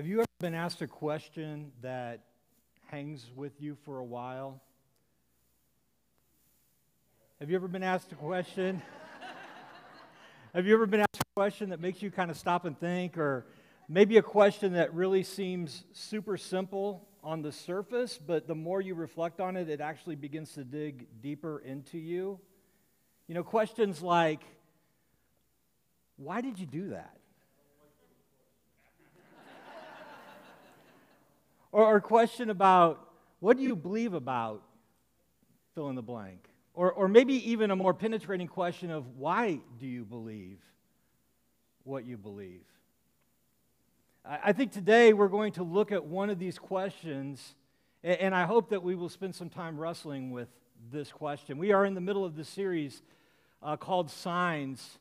Have you ever been asked a question that hangs with you for a while? Have you ever been asked a question? Have you ever been asked a question that makes you kind of stop and think, or maybe a question that really seems super simple on the surface, but the more you reflect on it, it actually begins to dig deeper into you? You know, questions like, why did you do that? Or a question about, what do you believe about fill in the blank? Or maybe even a more penetrating question of, why do you believe what you believe? I think today we're going to look at one of these questions, and I hope that we will spend some time wrestling with this question. We are in the middle of the series called Signs,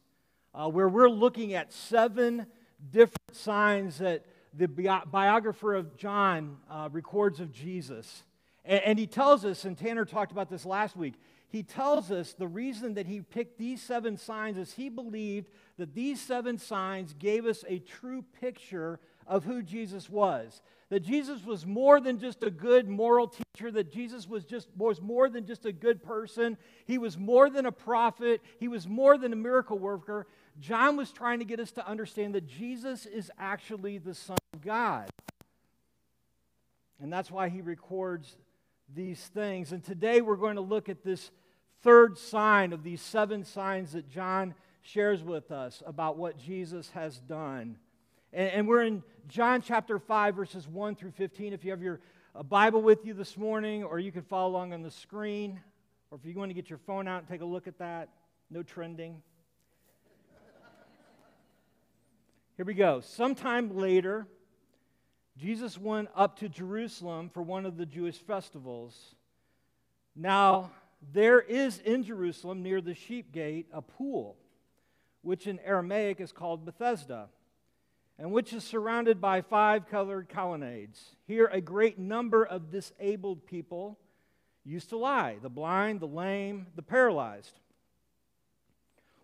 where we're looking at 7 different signs that the biographer of John records of Jesus. And he tells us, and Tanner talked about this last week, he tells us the reason that he picked these 7 signs is he believed that these 7 signs gave us a true picture of who Jesus was. That Jesus was more than just a good moral teacher, that Jesus was more than just a good person. He was more than a prophet. He was more than a miracle worker. John was trying to get us to understand that Jesus is actually the Son of God. And that's why he records these things. And today we're going to look at this 3rd sign of these 7 signs that John shares with us about what Jesus has done. And we're in John chapter 5, verses 1 through 15. If you have your Bible with you this morning, or you can follow along on the screen, or if you want to get your phone out and take a look at that, no trending. Here we go. Sometime later, Jesus went up to Jerusalem for one of the Jewish festivals. Now, there is in Jerusalem, near the sheep gate, a pool, which in Aramaic is called Bethesda, and which is surrounded by 5 colored colonnades. Here, a great number of disabled people used to lie, the blind, the lame, the paralyzed.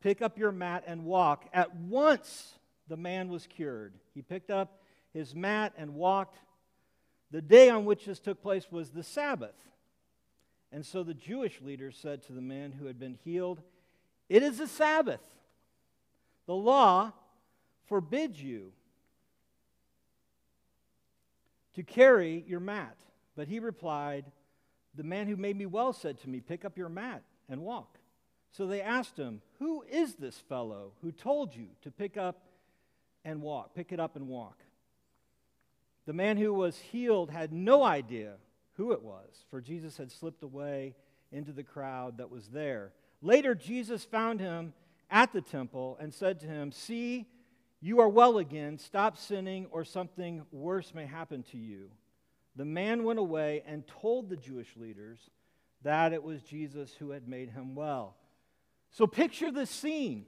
pick up your mat and walk." At once the man was cured. He picked up his mat and walked. The day on which this took place was the Sabbath. And so the Jewish leaders said to the man who had been healed, "It is the Sabbath. The law forbids you to carry your mat." But he replied, "The man who made me well said to me, 'Pick up your mat and walk.'" So they asked him, "Who is this fellow who told you to pick up and walk? Pick it up and walk." The man who was healed had no idea who it was, for Jesus had slipped away into the crowd that was there. Later, Jesus found him at the temple and said to him, "See, you are well again. Stop sinning, or something worse may happen to you." The man went away and told the Jewish leaders that it was Jesus who had made him well. So picture this scene.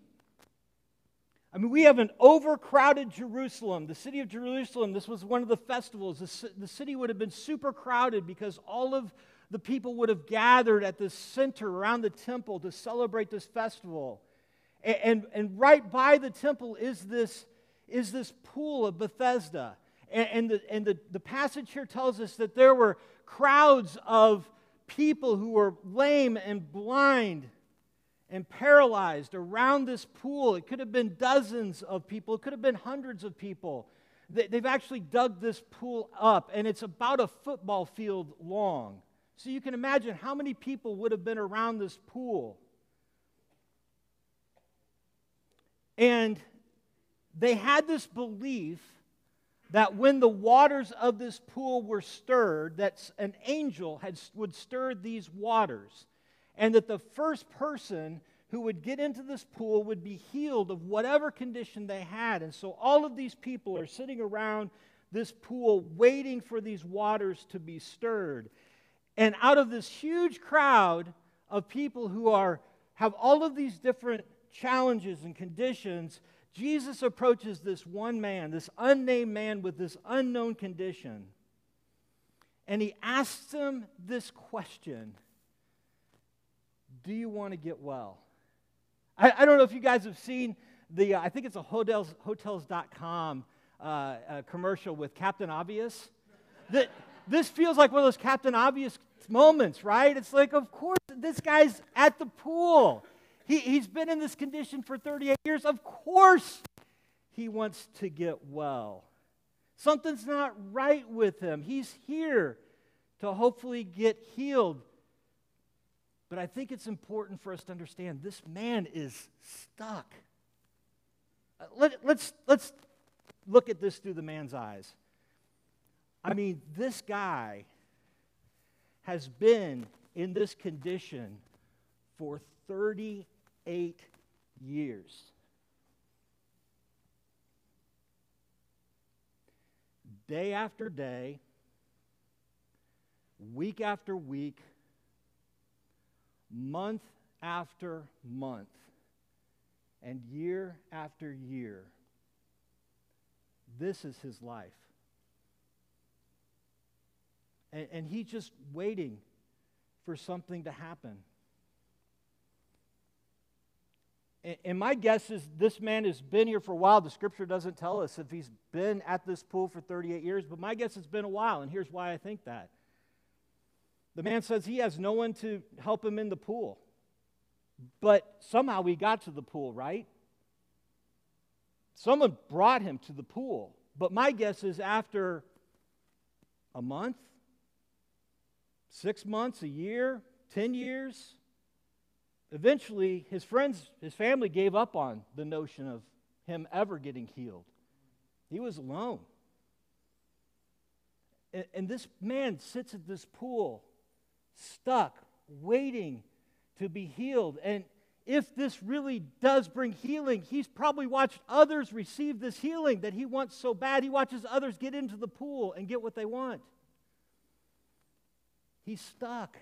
I mean, we have an overcrowded Jerusalem. The city of Jerusalem, this was one of the festivals. The city would have been super crowded because all of the people would have gathered at the center around the temple to celebrate this festival. And right by the temple is this pool of Bethesda. And the passage here tells us that there were crowds of people who were lame and blind and paralyzed around this pool. It could have been dozens of people. It could have been hundreds of people. They've actually dug this pool up, and it's about a football field long. So you can imagine how many people would have been around this pool. And they had this belief that when the waters of this pool were stirred, that an angel would stir these waters, and that the first person who would get into this pool would be healed of whatever condition they had. And so all of these people are sitting around this pool, waiting for these waters to be stirred. And out of this huge crowd of people who have all of these different challenges and conditions, Jesus approaches this one man, this unnamed man with this unknown condition. And he asks him this question: do you want to get well? I don't know if you guys have seen the, I think it's a Hotels.com commercial with Captain Obvious. This feels like one of those Captain Obvious moments, right? It's like, of course, this guy's at the pool. He's been in this condition for 38 years. Of course he wants to get well. Something's not right with him. He's here to hopefully get healed. But I think it's important for us to understand this man is stuck. Let's look at this through the man's eyes. I mean, this guy has been in this condition for 38 years. Day after day, week after week, month after month, and year after year, this is his life. And he's just waiting for something to happen. And my guess is this man has been here for a while. The scripture doesn't tell us if he's been at this pool for 38 years, but my guess it's been a while, and here's why I think that. The man says he has no one to help him in the pool, but somehow he got to the pool, right? Someone brought him to the pool, but my guess is after a month, 6 months, a year, 10 years, eventually his friends, his family gave up on the notion of him ever getting healed. He was alone. And this man sits at this pool, stuck, waiting to be healed. And if this really does bring healing, he's probably watched others receive this healing that he wants so bad. He watches others get into the pool and get what they want. He's stuck.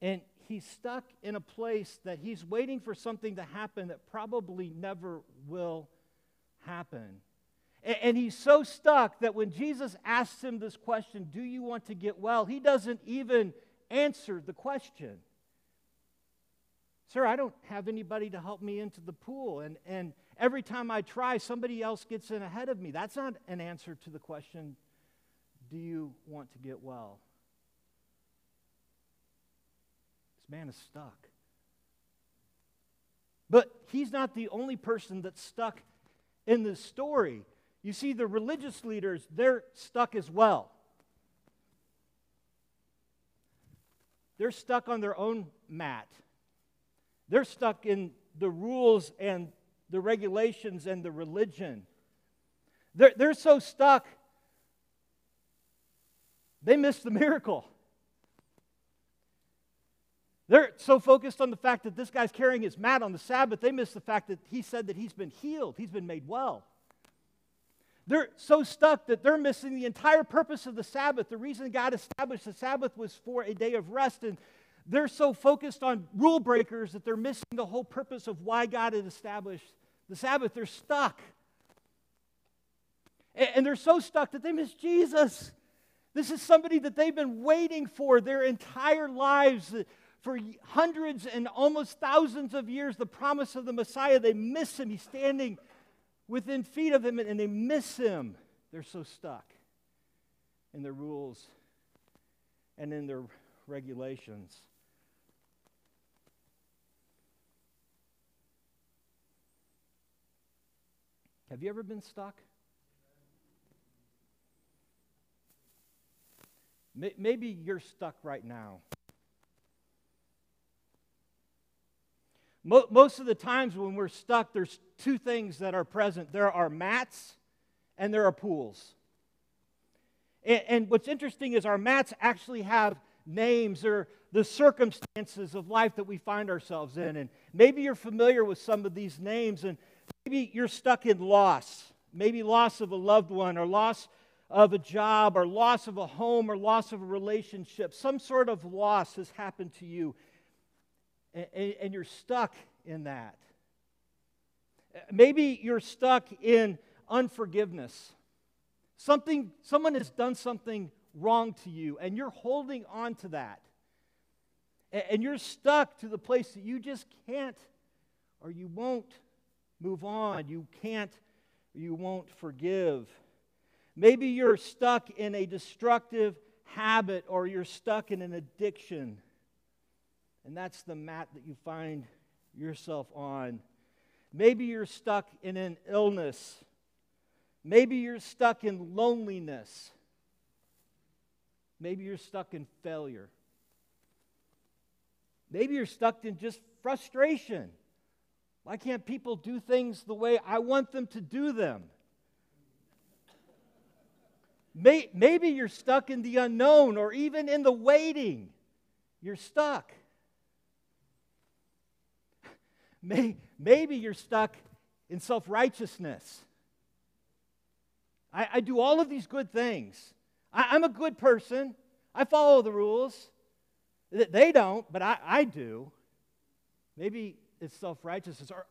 And he's stuck in a place that he's waiting for something to happen that probably never will happen. And he's so stuck that when Jesus asks him this question, do you want to get well? He doesn't even answer the question. Sir, I don't have anybody to help me into the pool. And every time I try, somebody else gets in ahead of me. That's not an answer to the question, do you want to get well? This man is stuck. But he's not the only person that's stuck in this story. You see, the religious leaders, they're stuck as well. They're stuck on their own mat. They're stuck in the rules and the regulations and the religion. They're so stuck, they miss the miracle. They're so focused on the fact that this guy's carrying his mat on the Sabbath, they miss the fact that he said that he's been healed, he's been made well. They're so stuck that they're missing the entire purpose of the Sabbath. The reason God established the Sabbath was for a day of rest, and they're so focused on rule breakers that they're missing the whole purpose of why God had established the Sabbath. They're stuck. And they're so stuck that they miss Jesus. This is somebody that they've been waiting for their entire lives. For hundreds and almost thousands of years, the promise of the Messiah, they miss him. He's standing within feet of him, and they miss him. They're so stuck in their rules and in their regulations. Have you ever been stuck? Maybe you're stuck right now. Most of the times when we're stuck, there's two things that are present. There are mats and there are pools. And what's interesting is our mats actually have names. They're the circumstances of life that we find ourselves in. And maybe you're familiar with some of these names. And Maybe you're stuck in loss. Maybe loss of a loved one, or loss of a job, or loss of a home, or loss of a relationship. Some sort of loss has happened to you, and you're stuck in that. Maybe you're stuck in unforgiveness. Someone has done something wrong to you, and you're holding on to that. And you're stuck to the place that you just can't or you won't move on. You can't or you won't forgive. Maybe you're stuck in a destructive habit, or you're stuck in an addiction. And that's the mat that you find yourself on. Maybe you're stuck in an illness. Maybe you're stuck in loneliness. Maybe you're stuck in failure. Maybe you're stuck in just frustration. Why can't people do things the way I want them to do them? Maybe you're stuck in the unknown, or even in the waiting. You're stuck. Maybe you're stuck in self-righteousness. I do all of these good things. I'm a good person. I follow the rules. They don't, but I do. Maybe it's self-righteousness. Or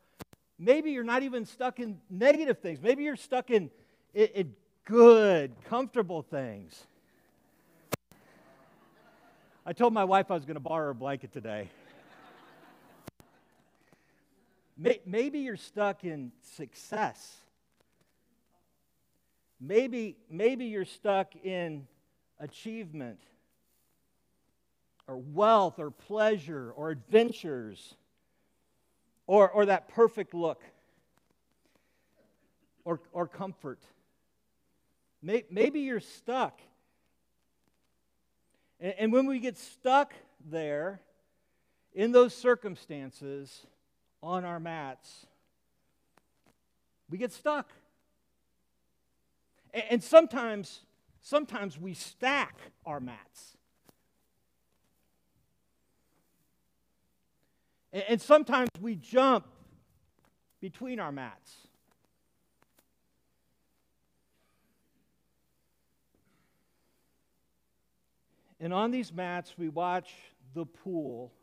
maybe you're not even stuck in negative things. Maybe you're stuck in good, comfortable things. I told my wife I was going to borrow her blanket today. Maybe you're stuck in success. Maybe you're stuck in achievement, or wealth, or pleasure, or adventures, or that perfect look, or comfort. Maybe you're stuck. And when we get stuck there, in those circumstances, on our mats, we get stuck. And sometimes we stack our mats. And sometimes we jump between our mats. And on these mats, we watch the pool,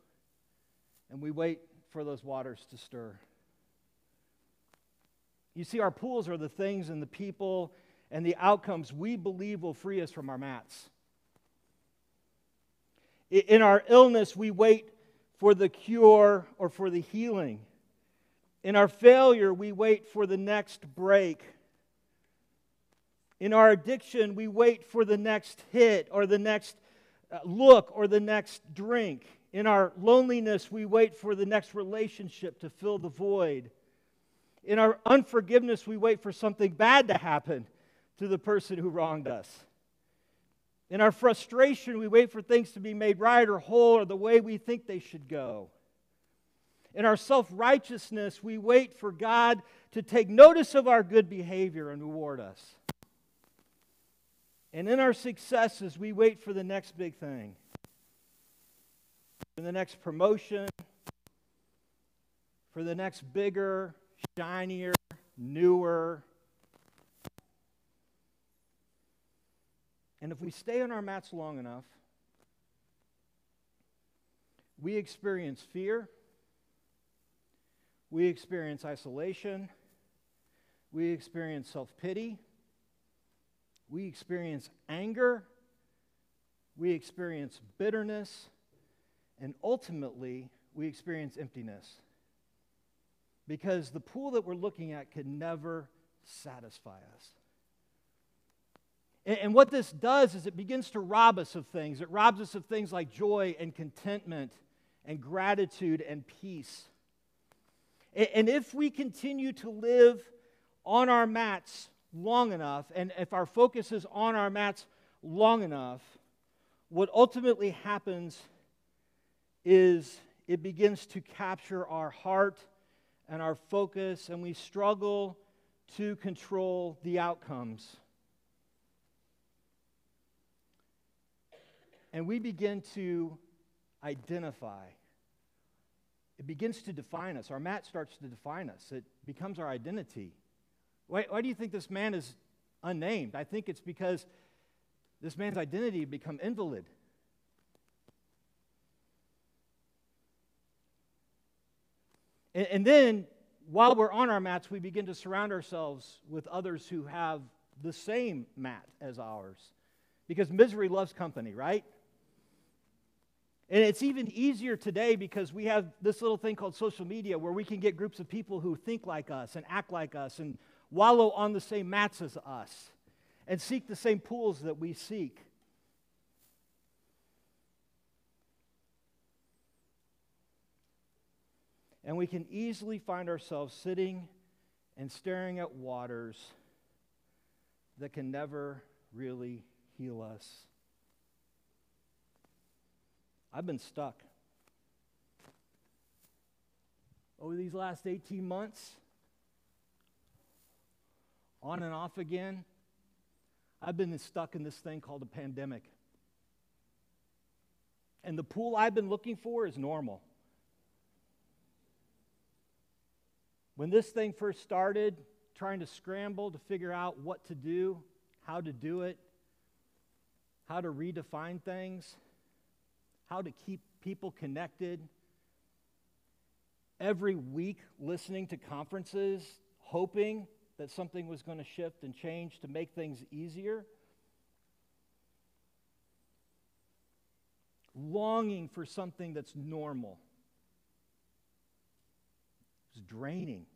and we wait for those waters to stir. You see, our pools are the things and the people and the outcomes we believe will free us from our mats. In our illness, we wait for the cure or for the healing. In our failure, we wait for the next break. In our addiction, we wait for the next hit or the next look or the next drink. In our loneliness, we wait for the next relationship to fill the void. In our unforgiveness, we wait for something bad to happen to the person who wronged us. In our frustration, we wait for things to be made right or whole or the way we think they should go. In our self-righteousness, we wait for God to take notice of our good behavior and reward us. And in our successes, we wait for the next big thing. For the next promotion, for the next bigger, shinier, newer. And if we stay on our mats long enough, we experience fear, we experience isolation, we experience self-pity, we experience anger, we experience bitterness, and ultimately, we experience emptiness. Because the pool that we're looking at can never satisfy us. And what this does is it begins to rob us of things. It robs us of things like joy and contentment and gratitude and peace. And if we continue to live on our mats long enough, and if our focus is on our mats long enough, what ultimately happens is it begins to capture our heart and our focus, and we struggle to control the outcomes. And we begin to identify it begins to define us. Our mat starts to define us. It becomes our identity. Why do you think this man is unnamed? I think it's because this man's identity had become invalid. And then, while we're on our mats, we begin to surround ourselves with others who have the same mat as ours. Because misery loves company, right? And it's even easier today because we have this little thing called social media where we can get groups of people who think like us and act like us and wallow on the same mats as us and seek the same pools that we seek. And we can easily find ourselves sitting and staring at waters that can never really heal us. I've been stuck. Over these last 18 months, on and off again, I've been stuck in this thing called a pandemic. And the pool I've been looking for is normal. When this thing first started, trying to scramble to figure out what to do, how to do it, how to redefine things, how to keep people connected, every week listening to conferences, hoping that something was going to shift and change to make things easier, longing for something that's normal. It's draining.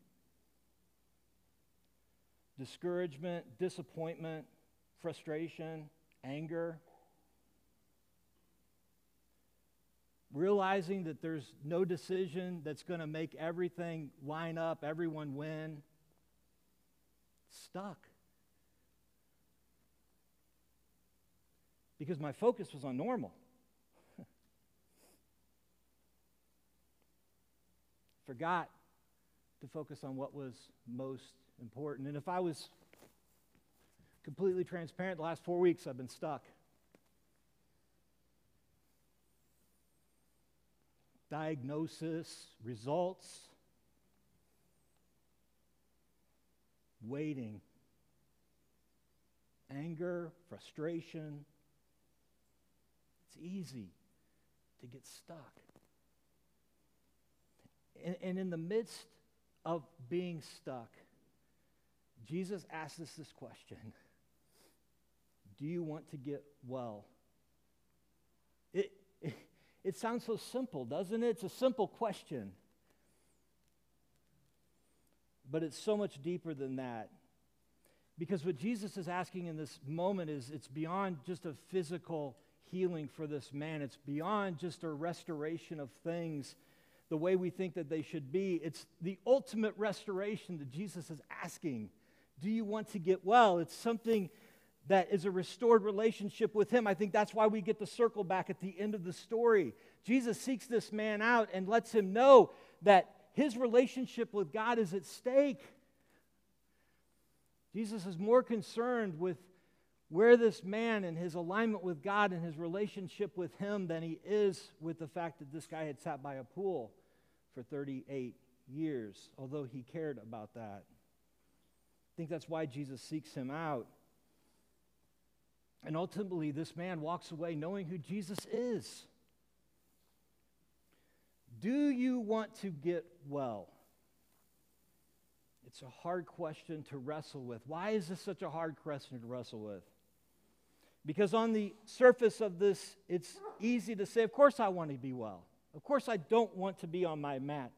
Discouragement, disappointment, frustration, anger. Realizing that there's no decision that's going to make everything line up, everyone win. Stuck. Because my focus was on normal. Forgot to focus on what was most important. And if I was completely transparent, the last 4 weeks I've been stuck. Diagnosis, results, waiting, anger, frustration. It's easy to get stuck. And in the midst of being stuck, Jesus asked us this question. Do you want to get well? It sounds so simple, doesn't it? It's a simple question. But it's so much deeper than that. Because what Jesus is asking in this moment is, it's beyond just a physical healing for this man. It's beyond just a restoration of things the way we think that they should be. It's the ultimate restoration that Jesus is asking. Do you want to get well? It's something that is a restored relationship with him. I think that's why we get the circle back at the end of the story. Jesus seeks this man out and lets him know that his relationship with God is at stake. Jesus is more concerned with where this man and his alignment with God and his relationship with him than he is with the fact that this guy had sat by a pool for 38 years, although he cared about that. I think that's why Jesus seeks him out. And ultimately, this man walks away knowing who Jesus is. Do you want to get well? It's a hard question to wrestle with. Why is this such a hard question to wrestle with? Because on the surface of this, it's easy to say, of course I want to be well. Of course I don't want to be on my mat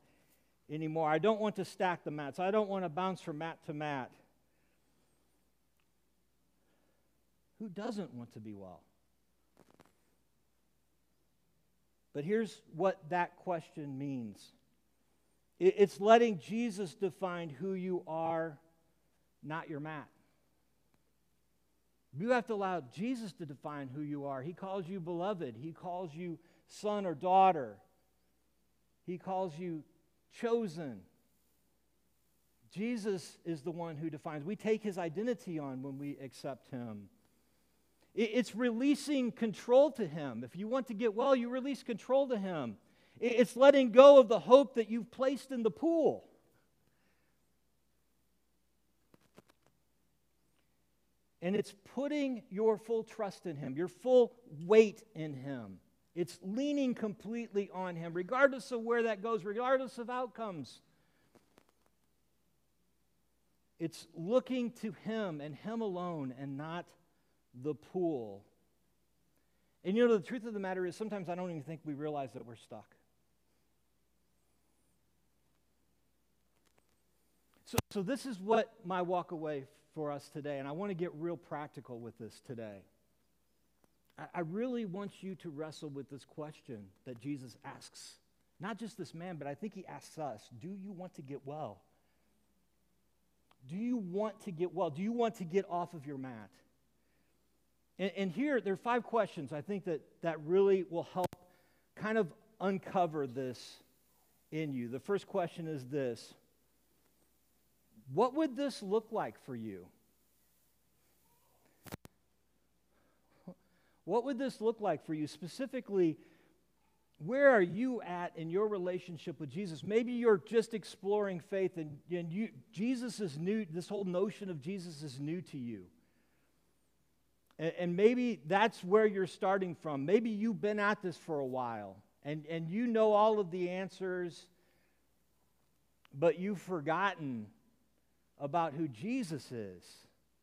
anymore. I don't want to stack the mats. I don't want to bounce from mat to mat. Who doesn't want to be well? But here's what that question means. It's letting Jesus define who you are, not your mat. You have to allow Jesus to define who you are. He calls you beloved. He calls you son or daughter. He calls you chosen. Jesus is the one who defines. We take his identity on when we accept him. It's releasing control to him. If you want to get well, you release control to him. It's letting go of the hope that you've placed in the pool. And it's putting your full trust in Him, your full weight in Him. It's leaning completely on Him, regardless of where that goes, regardless of outcomes. It's looking to Him and Him alone and not the pool. And you know, the truth of the matter is sometimes I don't even think we realize that we're stuck. So this is what my walk away for us today, and I want to get real practical with this today. I really want you to wrestle with this question that Jesus asks. Not just this man, but I think He asks us, do you want to get well? Do you want to get well? Do you want to get off of your mat? And here, there are 5 questions I think that really will help kind of uncover this in you. The first question is this: what would this look like for you? What would this look like for you? Specifically, where are you at in your relationship with Jesus? Maybe you're just exploring faith and Jesus is new, this whole notion of Jesus is new to you. And maybe that's where you're starting from. Maybe you've been at this for a while, and you know all of the answers, but you've forgotten about who Jesus is.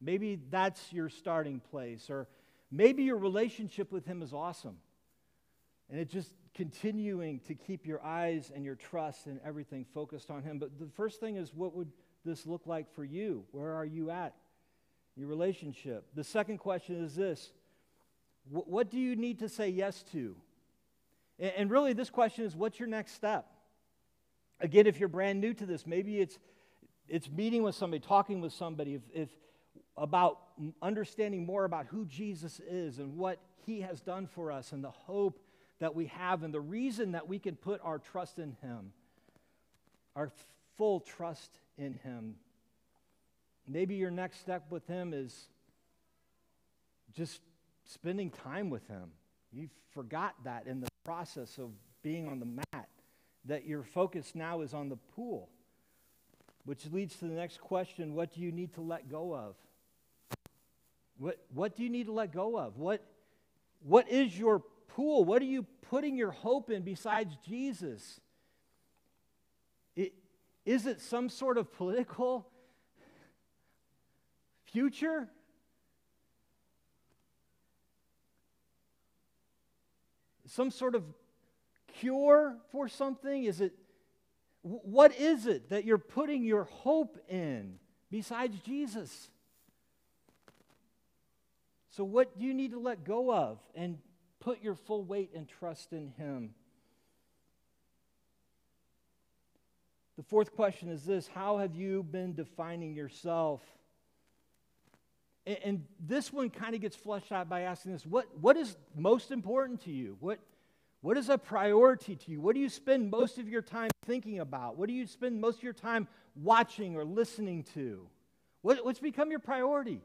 Maybe that's your starting place. Or maybe your relationship with Him is awesome, and it's just continuing to keep your eyes and your trust and everything focused on Him. But the first thing is, what would this look like for you? Where are you at? Your relationship. The second question is this: what do you need to say yes to? And really, this question is, what's your next step? Again, if you're brand new to this, maybe it's meeting with somebody, talking with somebody about understanding more about who Jesus is and what He has done for us and the hope that we have and the reason that we can put our trust in Him, our full trust in Him. Maybe your next step with Him is just spending time with Him. You forgot that in the process of being on the mat, that your focus now is on the pool, which leads to the next question: what do you need to let go of? What do you need to let go of? What is your pool? What are you putting your hope in besides Jesus? Is it some sort of political future? Some sort of cure for something? What is it that you're putting your hope in besides Jesus? So what do you need to let go of and put your full weight and trust in Him? The fourth question is this: how have you been defining yourself? And this one kind of gets fleshed out by asking this: what is most important to you? What is a priority to you? What do you spend most of your time thinking about? What do you spend most of your time watching or listening to? What's become your priority?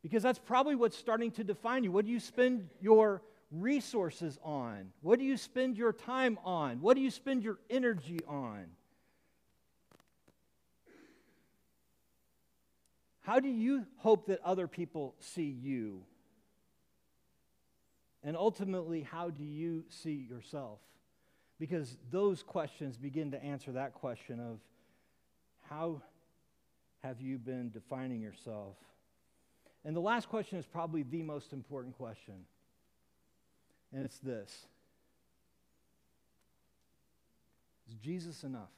Because that's probably what's starting to define you. What do you spend your resources on? What do you spend your time on? What do you spend your energy on? How do you hope that other people see you? And ultimately, how do you see yourself? Because those questions begin to answer that question of how have you been defining yourself? And the last question is probably the most important question, and it's this: is Jesus enough?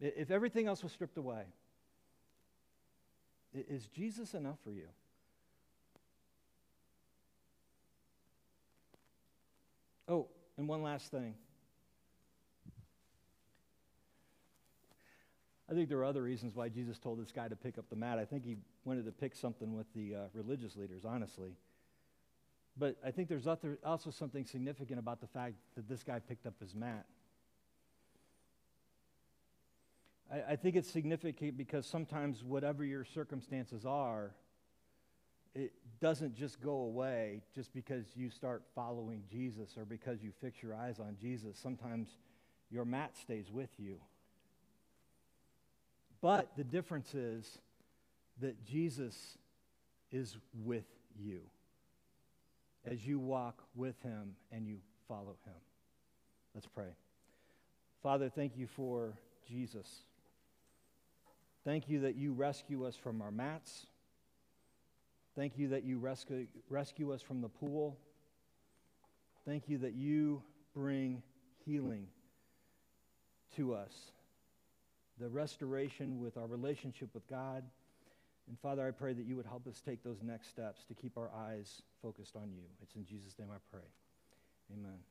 If everything else was stripped away, is Jesus enough for you? Oh, and one last thing. I think there are other reasons why Jesus told this guy to pick up the mat. I think He wanted to pick something with the religious leaders, honestly. But I think there's also something significant about the fact that this guy picked up his mat. I think it's significant because sometimes whatever your circumstances are, it doesn't just go away just because you start following Jesus or because you fix your eyes on Jesus. Sometimes your mat stays with you. But the difference is that Jesus is with you as you walk with him and you follow him. Let's pray. Father, thank you for Jesus. Thank you that you rescue us from our mats. Thank you that you rescue us from the pool. Thank you that you bring healing to us, the restoration with our relationship with God. And Father, I pray that you would help us take those next steps to keep our eyes focused on you. It's in Jesus' name I pray. Amen.